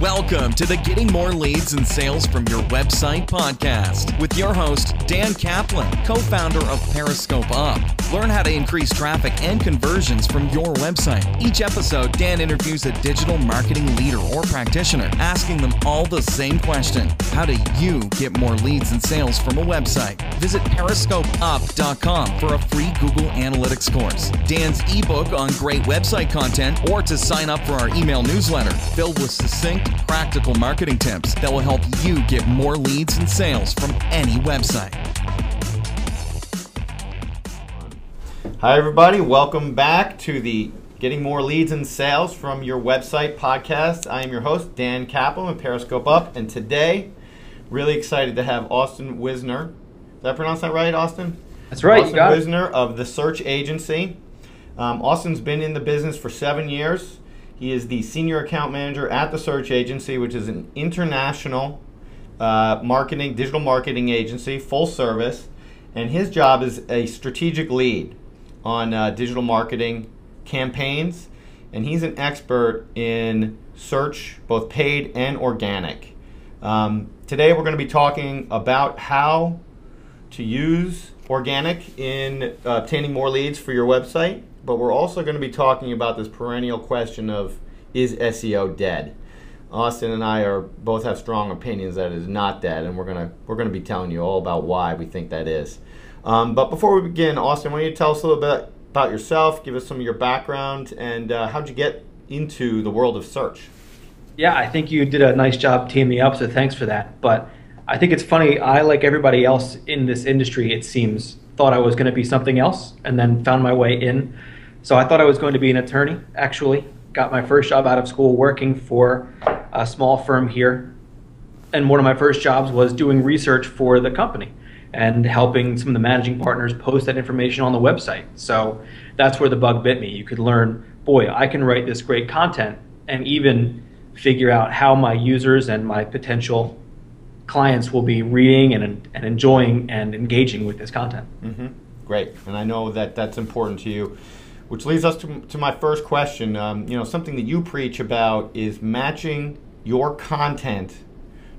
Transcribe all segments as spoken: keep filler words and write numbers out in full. Welcome to the Getting More Leads and Sales from Your Website podcast with your host, Dan Kaplan, co-founder of Periscope Up. Learn how to increase traffic and conversions from your website. Each episode, Dan interviews a digital marketing leader or practitioner, asking them all the same question. How do you get more leads and sales from a website? Visit periscope up dot com for a free Google Analytics course, Dan's ebook on great website content, or to sign up for our email newsletter filled with succinct, practical marketing tips that will help you get more leads and sales from any website. Hi everybody, welcome back to the Getting More Leads and Sales from Your Website podcast. I am your host, Dan Kaplan with Periscope Up, and today, really excited to have Austin Wisner. Did I pronounce that right, Austin? That's right, Austin you got Wisner it. of The Search Agency. Um, Austin's been in the business for seven years. He is the senior account manager at The Search Agency, which is an international uh, marketing, digital marketing agency, full service, and his job is a strategic lead on uh, digital marketing campaigns, and he's an expert in search, both paid and organic. Um, today we're going to be talking about how to use organic in uh, obtaining more leads for your website. But we're also going to be talking about this perennial question of, is S E O dead? Austin and I are both have strong opinions that it is not dead, and we're gonna we're gonna be telling you all about why we think that is. Um, but before we begin, Austin, why don't you tell us a little bit about yourself? Give us some of your background, and uh, how'd you get into the world of search? Yeah, I think you did a nice job teeing me up, so thanks for that. But I think it's funny. I, like everybody else in this industry, it seems, thought I was going to be something else and then found my way in. So I thought I was going to be an attorney, actually. Got my first job out of school working for a small firm here. And one of my first jobs was doing research for the company and helping some of the managing partners post that information on the website. So that's where the bug bit me. You could learn, boy, I can write this great content and even figure out how my users and my potential clients will be reading and, and enjoying and engaging with this content. Mm-hmm. Great, and I know that that's important to you, which leads us to, to my first question. Um, you know, something that you preach about is matching your content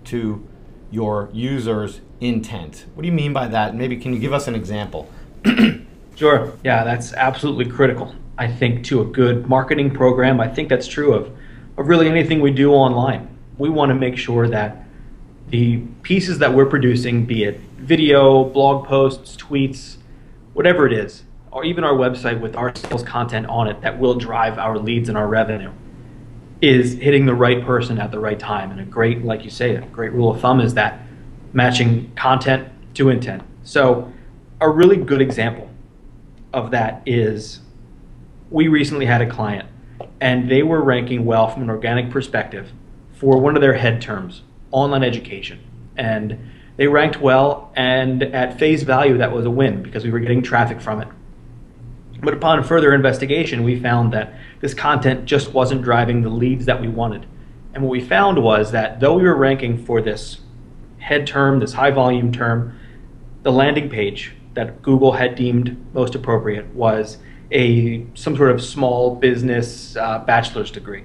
to your users' intent. What do you mean by that? Maybe can you give us an example? Sure, yeah, that's absolutely critical, I think, to a good marketing program. I think that's true of, of really anything we do online. We want to make sure that the pieces that we're producing, be it video, blog posts, tweets, whatever it is, or even our website with our sales content on it that will drive our leads and our revenue, is hitting the right person at the right time. And a great, like you say, a great rule of thumb is that matching content to intent. So a really good example of that is we recently had a client and they were ranking well from an organic perspective for one of their head terms, online education, and they ranked well, and at face value that was a win because we were getting traffic from it. But upon further investigation, we found that this content just wasn't driving the leads that we wanted. And what we found was that though we were ranking for this head term, this high volume term, the landing page that Google had deemed most appropriate was a some sort of small business uh, bachelor's degree.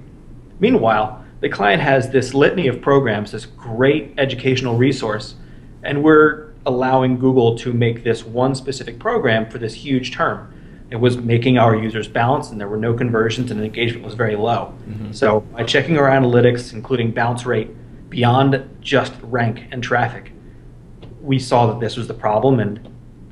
Meanwhile, the client has this litany of programs, this great educational resource, and we're allowing Google to make this one specific program for this huge term. It was making our users bounce, and there were no conversions, and engagement was very low. Mm-hmm. So by checking our analytics, including bounce rate, beyond just rank and traffic, we saw that this was the problem. And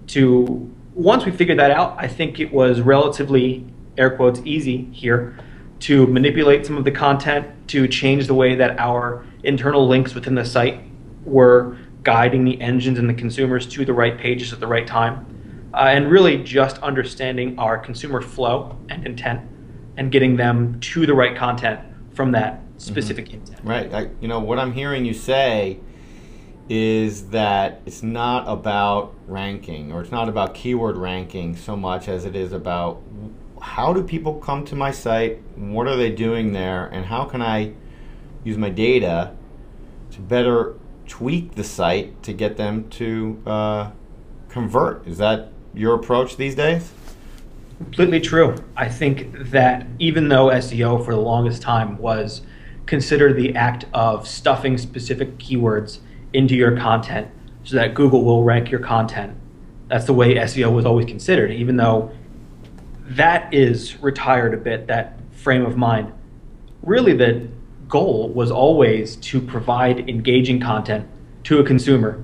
to once we figured that out, I think it was relatively, air quotes, easy here to manipulate some of the content, to change the way that our internal links within the site were guiding the engines and the consumers to the right pages at the right time, uh, and really just understanding our consumer flow and intent and getting them to the right content from that specific mm-hmm. intent. Right. I, you know, what I'm hearing you say is that it's not about ranking, or it's not about keyword ranking so much as it is about how do people come to my site, what are they doing there, and how can I use my data to better tweak the site to get them to uh, convert? Is that your approach these days? Completely true. I think that even though S E O for the longest time was consider the act of stuffing specific keywords into your content so that Google will rank your content. That's the way S E O was always considered, even though that is retired a bit, that frame of mind. Really, the goal was always to provide engaging content to a consumer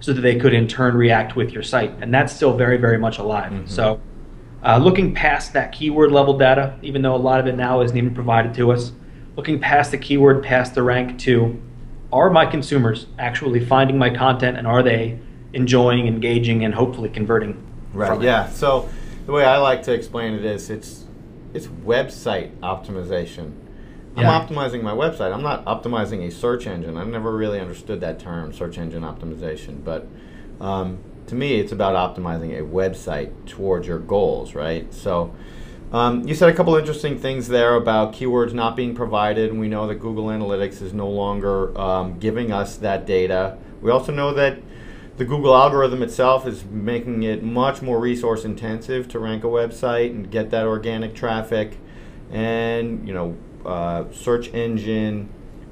so that they could in turn react with your site. And that's still very, very much alive. Mm-hmm. So uh, looking past that keyword level data, even though a lot of it now isn't even provided to us, looking past the keyword, past the rank to, are my consumers actually finding my content, and are they enjoying, engaging, and hopefully converting? Right, yeah. So the way I like to explain it is it's, it's website optimization. Yeah. I'm optimizing my website. I'm not optimizing a search engine. I've never really understood that term, search engine optimization. But um, to me, it's about optimizing a website towards your goals, right? So um, you said a couple interesting things there about keywords not being provided. And we know that Google Analytics is no longer um, giving us that data. We also know that the Google algorithm itself is making it much more resource intensive to rank a website and get that organic traffic. And, you know, Uh, search engine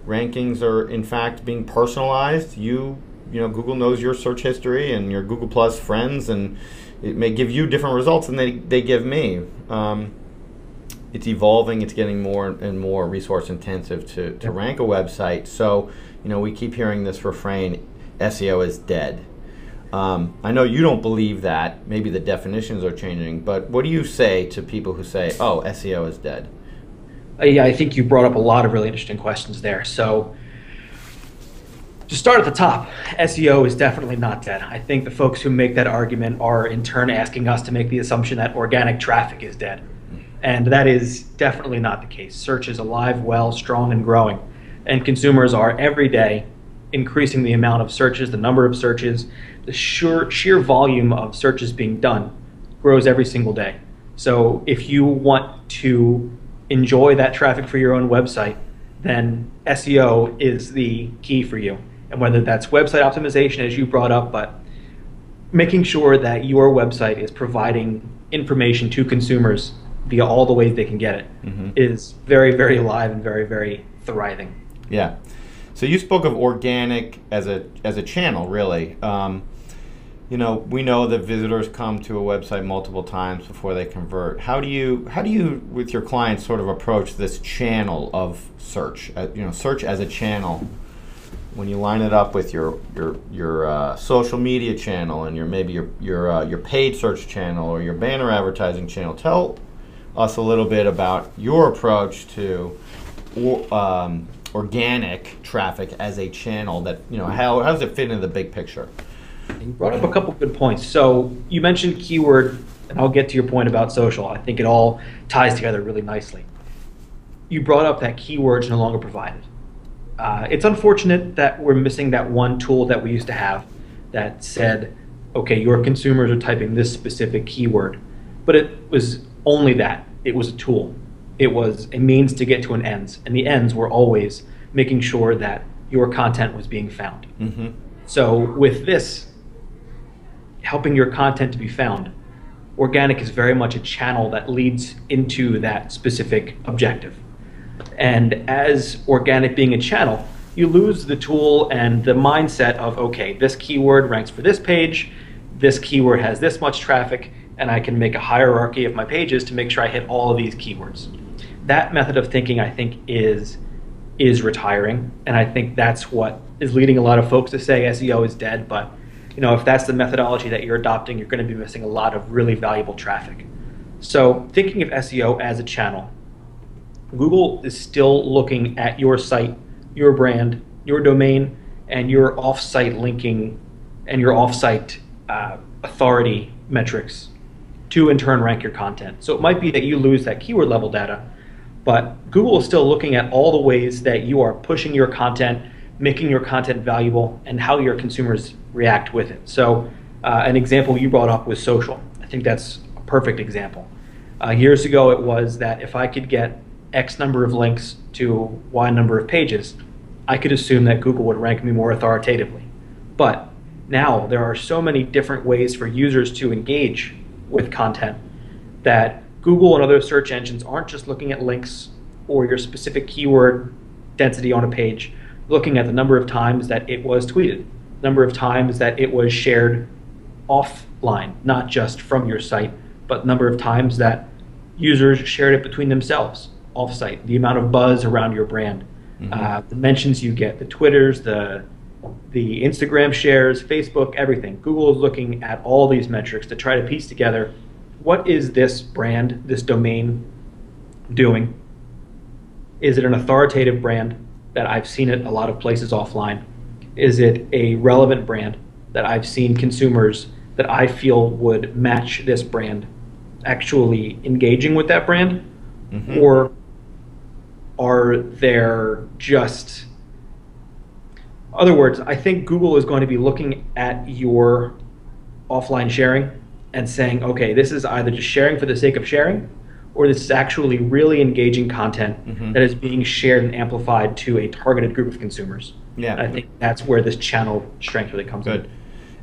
rankings are in fact being personalized. You, you know, Google knows your search history and your Google Plus friends, and it may give you different results than they, they give me. Um, it's evolving, it's getting more and more resource intensive to, to rank a website. So, you know, we keep hearing this refrain, S E O is dead. Um, I know you don't believe that. Maybe the definitions are changing, but what do you say to people who say, oh, S E O is dead? Yeah, I think you brought up a lot of really interesting questions there. So to start at the top, S E O is definitely not dead. I think the folks who make that argument are in turn asking us to make the assumption that organic traffic is dead. And that is definitely not the case. Search is alive, well, strong, and growing. And consumers are every day increasing the amount of searches, the number of searches, the sheer, sheer volume of searches being done grows every single day. So if you want to enjoy that traffic for your own website, then S E O is the key for you. And whether that's website optimization, as you brought up, but making sure that your website is providing information to consumers via all the ways they can get it, mm-hmm. is very, very alive and very, very thriving. Yeah. So you spoke of organic as a, as a channel, really. Um, You know, we know that visitors come to a website multiple times before they convert. How do you, how do you, with your clients, sort of approach this channel of search? Uh, you know, search as a channel. When you line it up with your your your uh, social media channel and your maybe your your uh, your paid search channel or your banner advertising channel, tell us a little bit about your approach to or, um, organic traffic as a channel. That, you know, how how does it fit into the big picture? You brought up a couple good points. So you mentioned keyword, and I'll get to your point about social. I think it all ties together really nicely. You brought up that keywords no longer provided. Uh, it's unfortunate that we're missing that one tool that we used to have that said, okay, your consumers are typing this specific keyword. But it was only that. It was a tool. It was a means to get to an ends. And the ends were always making sure that your content was being found. Mm-hmm. So with this, helping your content to be found, organic is very much a channel that leads into that specific objective. And as organic being a channel, you lose the tool and the mindset of, okay, this keyword ranks for this page, this keyword has this much traffic, and I can make a hierarchy of my pages to make sure I hit all of these keywords. That method of thinking, I think, is is retiring, and I think that's what is leading a lot of folks to say S E O is dead. But you know, if that's the methodology that you're adopting, you're going to be missing a lot of really valuable traffic. So thinking of S E O as a channel, Google is still looking at your site, your brand, your domain, and your off-site linking and your off-site uh, authority metrics to in turn rank your content. So it might be that you lose that keyword level data, but Google is still looking at all the ways that you are pushing your content, making your content valuable, and how your consumers react with it. So uh, an example you brought up was social. I think that's a perfect example. Uh, years ago, it was that if I could get X number of links to Y number of pages, I could assume that Google would rank me more authoritatively. But now there are so many different ways for users to engage with content that Google and other search engines aren't just looking at links or your specific keyword density on a page, looking at the number of times that it was tweeted, number of times that it was shared offline, not just from your site, but number of times that users shared it between themselves offsite, the amount of buzz around your brand, mm-hmm. uh, the mentions you get, the Twitters, the the Instagram shares, Facebook, everything. Google is looking at all these metrics to try to piece together what is this brand, this domain doing? Is it an authoritative brand that I've seen it a lot of places offline? Is it a relevant brand that I've seen consumers that I feel would match this brand actually engaging with that brand? Mm-hmm. Or are there just... In other words, I think Google is going to be looking at your offline sharing and saying, okay, this is either just sharing for the sake of sharing, or this is actually really engaging content mm-hmm. that is being shared and amplified to a targeted group of consumers. Yeah, and I think that's where this channel strength really comes Good.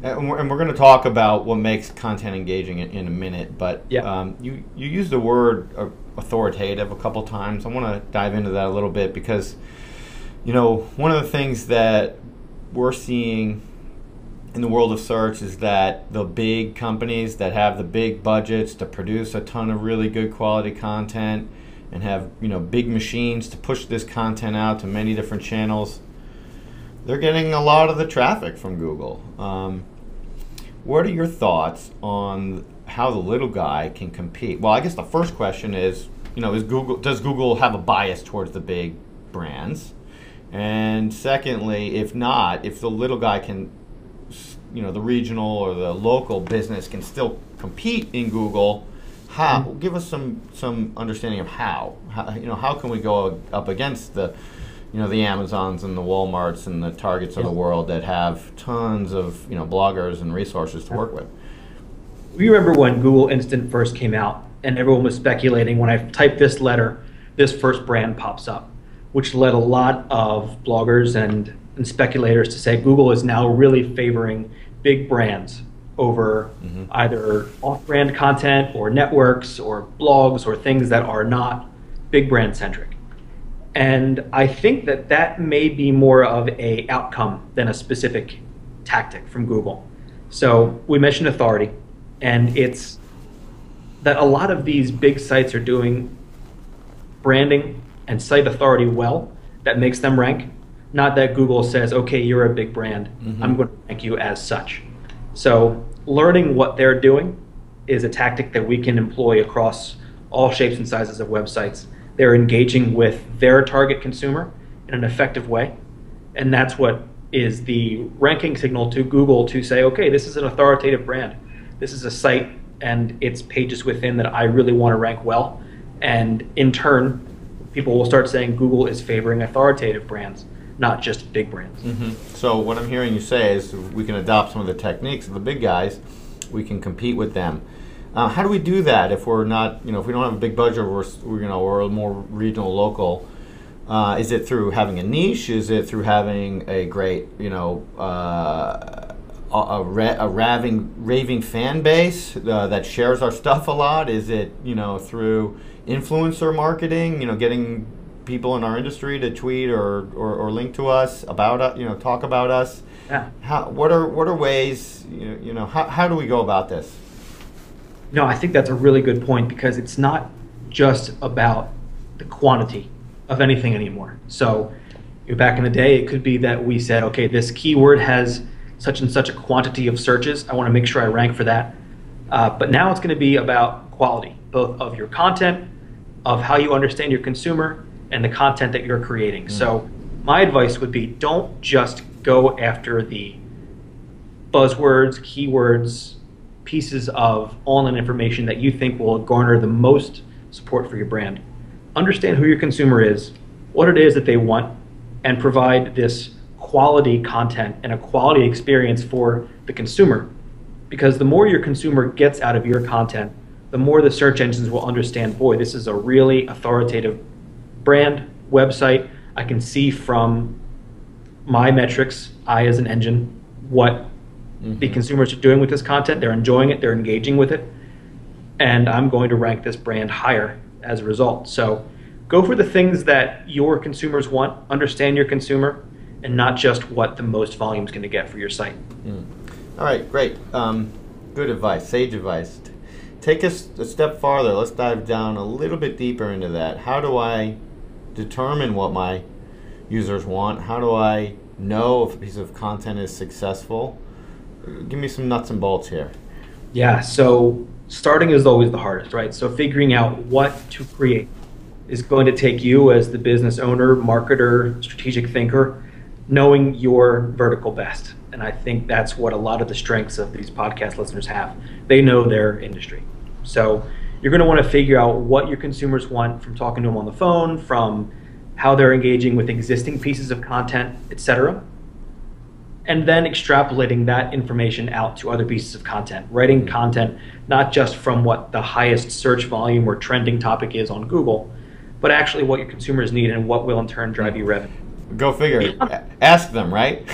in. And we're, and we're going to talk about what makes content engaging in, in a minute, but yeah. um, you, you used the word authoritative a couple times. I want to dive into that a little bit because, you know, one of the things that we're seeing in the world of search is that the big companies that have the big budgets to produce a ton of really good quality content and have, you know, big machines to push this content out to many different channels, they're getting a lot of the traffic from Google. Um, what are your thoughts on how the little guy can compete? Well, I guess the first question is, you know, is Google does Google have a bias towards the big brands? And secondly, if not, if the little guy can, you know, the regional or the local business can still compete in Google, how? Give us some some understanding of how. How, you know, how can we go up against the, you know, the Amazons and the Walmarts and the Targets of the world that have tons of, you know, bloggers and resources to work with? We remember when Google Instant first came out and everyone was speculating, when I type this letter, this first brand pops up, which led a lot of bloggers and, and speculators to say Google is now really favoring big brands over mm-hmm. either off-brand content or networks or blogs or things that are not big brand centric. And I think that that may be more of a outcome than a specific tactic from Google. So we mentioned authority, and it's that a lot of these big sites are doing branding and site authority well, that makes them rank. Not that Google says, okay, you're a big brand, mm-hmm. I'm going to rank you as such. So learning what they're doing is a tactic that we can employ across all shapes and sizes of websites. They're engaging with their target consumer in an effective way, and that's what is the ranking signal to Google to say, okay, this is an authoritative brand. This is a site and its pages within that I really want to rank well, and in turn, people will start saying Google is favoring authoritative brands, not just big brands. Mm-hmm. So what I'm hearing you say is we can adopt some of the techniques of the big guys, we can compete with them. Uh, how do we do that if we're not, you know, if we don't have a big budget, we're, you know, we're more regional, local? Uh, is it through having a niche? Is it through having a great, you know, uh, a, a, ra a raving, raving fan base uh, that shares our stuff a lot? Is it, you know, through influencer marketing, you know, getting people in our industry to tweet or, or, or link to us about, uh, you know, talk about us? Yeah. How, what are, what are ways, you know, you know how, how do we go about this? No, I think that's a really good point because it's not just about the quantity of anything anymore. So back in the day, it could be that we said, okay, this keyword has such and such a quantity of searches. I want to make sure I rank for that. Uh, but now it's going to be about quality, both of your content, of how you understand your consumer, and the content that you're creating. Mm. So my advice would be don't just go after the buzzwords, keywords, pieces of online information that you think will garner the most support for your brand. Understand who your consumer is, what it is that they want, and provide this quality content and a quality experience for the consumer. Because the more your consumer gets out of your content, the more the search engines will understand, boy, this is a really authoritative brand, website. I can see from my metrics, I as an engine, what Mm-hmm. the consumers are doing with this content. They're enjoying it, they're engaging with it, and I'm going to rank this brand higher as a result. So Go for the things that your consumers want, understand your consumer, and not just what the most volume is going to get for your site. Mm. All right, great. Um, good advice, sage advice. Take us a step farther. Let's dive down a little bit deeper into that. How do I determine what my users want? How do I know if a piece of content is successful? Give me some nuts and bolts here. Yeah, so starting is always the hardest, right? So figuring out what to create is going to take you as the business owner, marketer, strategic thinker, knowing your vertical best. And I think that's what a lot of the strengths of these podcast listeners have. They know their industry. So you're going to want to figure out what your consumers want from talking to them on the phone, from how they're engaging with existing pieces of content, et cetera. And then extrapolating that information out to other pieces of content, writing content not just from what the highest search volume or trending topic is on Google, but actually what your consumers need and what will in turn drive you revenue. Go figure. Ask them, right?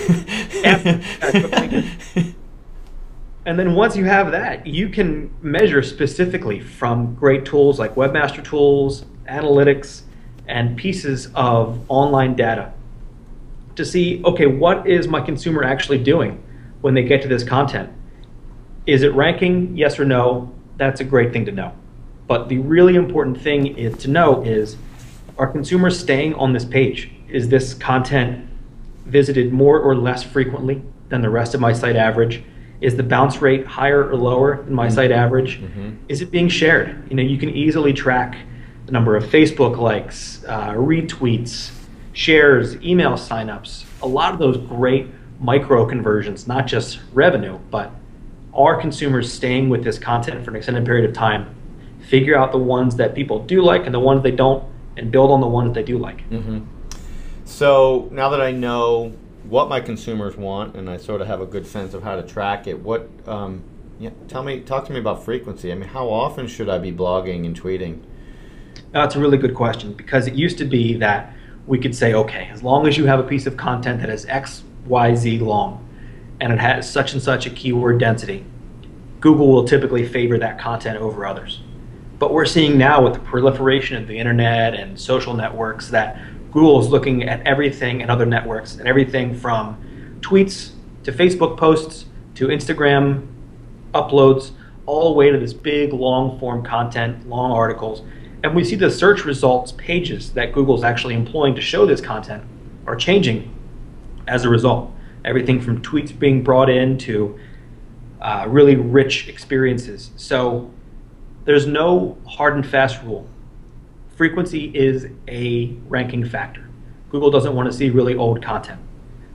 And then once you have that, you can measure specifically from great tools like Webmaster Tools, Analytics, and pieces of online data to see, okay, what is my consumer actually doing when they get to this content? Is it ranking? Yes or no? That's a great thing to know. But the really important thing is to know is, are consumers staying on this page? Is this content visited more or less frequently than the rest of my site average? Is the bounce rate higher or lower than my mm-hmm. site average? Mm-hmm. Is it being shared? You know, you can easily track the number of Facebook likes, uh, retweets, shares, email signups. A lot of those great micro conversions, not just revenue, but are consumers staying with this content for an extended period of time? Figure out the ones that people do like and the ones they don't, and build on the ones they do like. Mm-hmm. So now that I know what my consumers want and I sort of have a good sense of how to track it, what? Um, yeah, tell me, talk to me about frequency. I mean, how often should I be blogging and tweeting? Now, that's a really good question, because it used to be that we could say, okay, as long as you have a piece of content that is X, Y, Z long and it has such and such a keyword density, Google will typically favor that content over others. But we're seeing now with the proliferation of the internet and social networks that Google is looking at everything and other networks and everything from tweets to Facebook posts to Instagram uploads, all the way to this big long form content, long articles. And we see the search results pages that Google's actually employing to show this content are changing as a result. Everything from tweets being brought in to uh, really rich experiences. So there's no hard and fast rule. Frequency is a ranking factor. Google doesn't want to see really old content.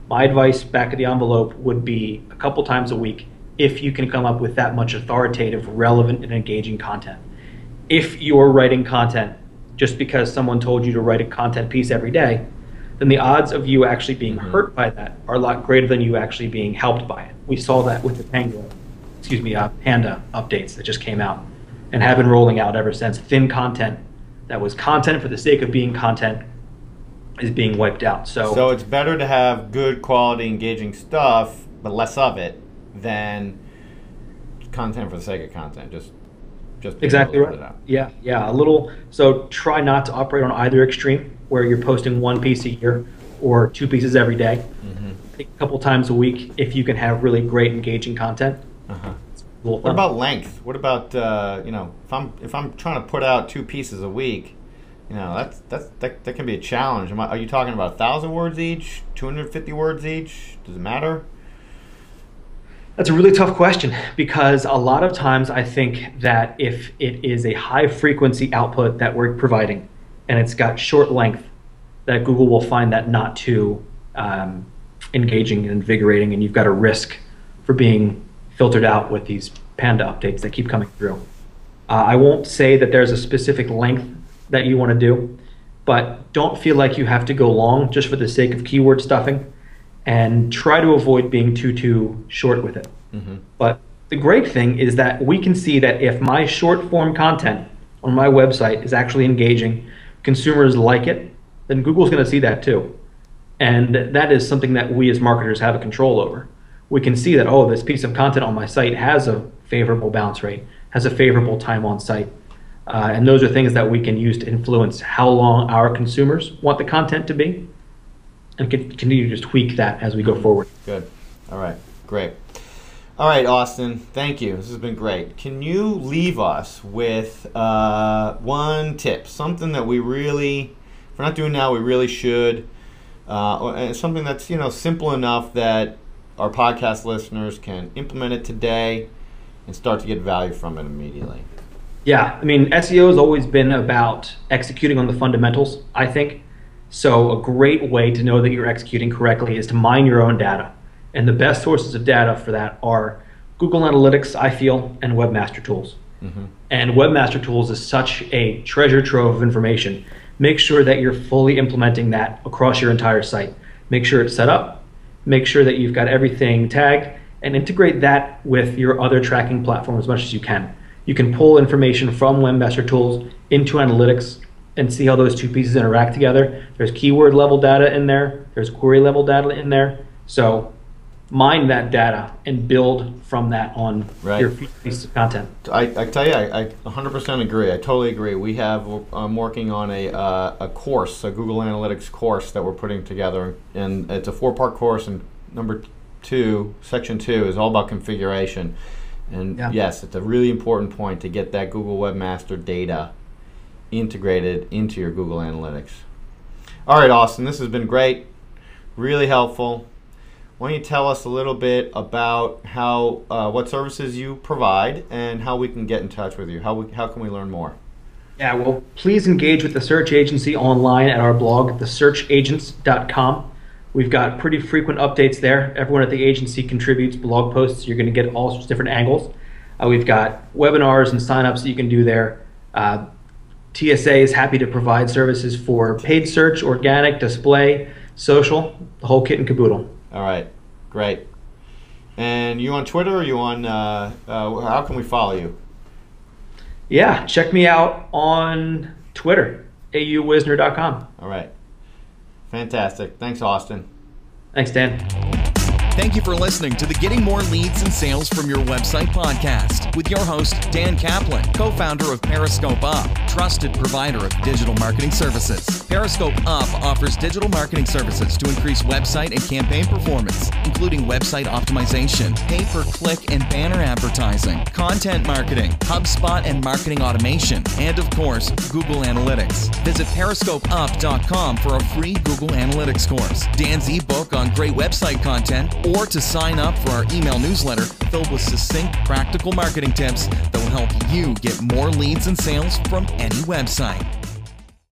My advice back of the envelope would be a couple times a week if you can come up with that much authoritative, relevant, and engaging content. If you're writing content just because someone told you to write a content piece every day, then the odds of you actually being mm-hmm. hurt by that are a lot greater than you actually being helped by it. We saw that with the Panda, excuse me, uh, Panda updates that just came out and have been rolling out ever since. Thin content that was content for the sake of being content is being wiped out. So, so it's better to have good quality, engaging stuff, but less of it than content for the sake of content. Just Just exactly right. Yeah, yeah. A little. So try not to operate on either extreme, where you're posting one piece a year or two pieces every day. Mm-hmm. I think a couple times a week, if you can have really great, engaging content. Uh-huh. What about length? What about uh, you know, if I'm if I'm trying to put out two pieces a week, you know, that's that's that, that can be a challenge. Am I, are you talking about a thousand words each, two hundred fifty words each? Does it matter? That's a really tough question, because a lot of times I think that if it is a high frequency output that we're providing and it's got short length, that Google will find that not too um, engaging and invigorating, and you've got a risk for being filtered out with these Panda updates that keep coming through. Uh, I won't say that there's a specific length that you want to do, but don't feel like you have to go long just for the sake of keyword stuffing. And try to avoid being too, too short with it. Mm-hmm. But the great thing is that we can see that if my short form content on my website is actually engaging, consumers like it, then Google's going to see that too. And that is something that we as marketers have a control over. We can see that, oh, this piece of content on my site has a favorable bounce rate, has a favorable time on site. Uh, and those are things that we can use to influence how long our consumers want the content to be, and can continue to just tweak that as we go forward. Good. All right. Great. All right, Austin, thank you. This has been great. Can you leave us with uh, one tip, something that we really, if we're not doing now, we really should, uh, or, and something that's, you know, simple enough that our podcast listeners can implement it today and start to get value from it immediately? Yeah, I mean, S E O has always been about executing on the fundamentals, I think. So a great way to know that you're executing correctly is to mine your own data. And the best sources of data for that are Google Analytics, I feel, and Webmaster Tools. Mm-hmm. And Webmaster Tools is such a treasure trove of information. Make sure that you're fully implementing that across your entire site. Make sure it's set up. Make sure that you've got everything tagged, and integrate that with your other tracking platform as much as you can. You can pull information from Webmaster Tools into Analytics and see how those two pieces interact together. There's keyword level data in there. There's query level data in there. So mine that data and build from that on right. your piece of content. I, I tell you, I, I one hundred percent agree. I totally agree. We have, I'm working on a, uh, a course, a Google Analytics course that we're putting together. And it's a four-part course, and number two, section two, is all about configuration. And yeah. yes, it's a really important point to get that Google Webmaster data integrated into your Google Analytics. All right, Austin, this has been great, really helpful. Why don't you tell us a little bit about how, uh, what services you provide and how we can get in touch with you? How, we, how can we learn more? Yeah, well, please engage with The Search Agency online at our blog, the search agents dot com. We've got pretty frequent updates there. Everyone at the agency contributes blog posts. You're going to get all sorts of different angles. Uh, we've got webinars and signups that you can do there. Uh, T S A is happy to provide services for paid search, organic, display, social, the whole kit and caboodle. All right, great. And you on Twitter, or are you on, uh, uh, how can we follow you? Yeah, check me out on Twitter, a u wisner dot com. All right, fantastic. Thanks, Austin. Thanks, Dan. Thank you for listening to the Getting More Leads and Sales from Your Website podcast with your host, Dan Kaplan, co-founder of Periscope Up, trusted provider of digital marketing services. Periscope Up offers digital marketing services to increase website and campaign performance, including website optimization, pay-per-click and banner advertising, content marketing, HubSpot and marketing automation, and of course, Google Analytics. Visit periscope up dot com for a free Google Analytics course, Dan's ebook on great website content, or to sign up for our email newsletter filled with succinct, practical marketing tips that will help you get more leads and sales from any website.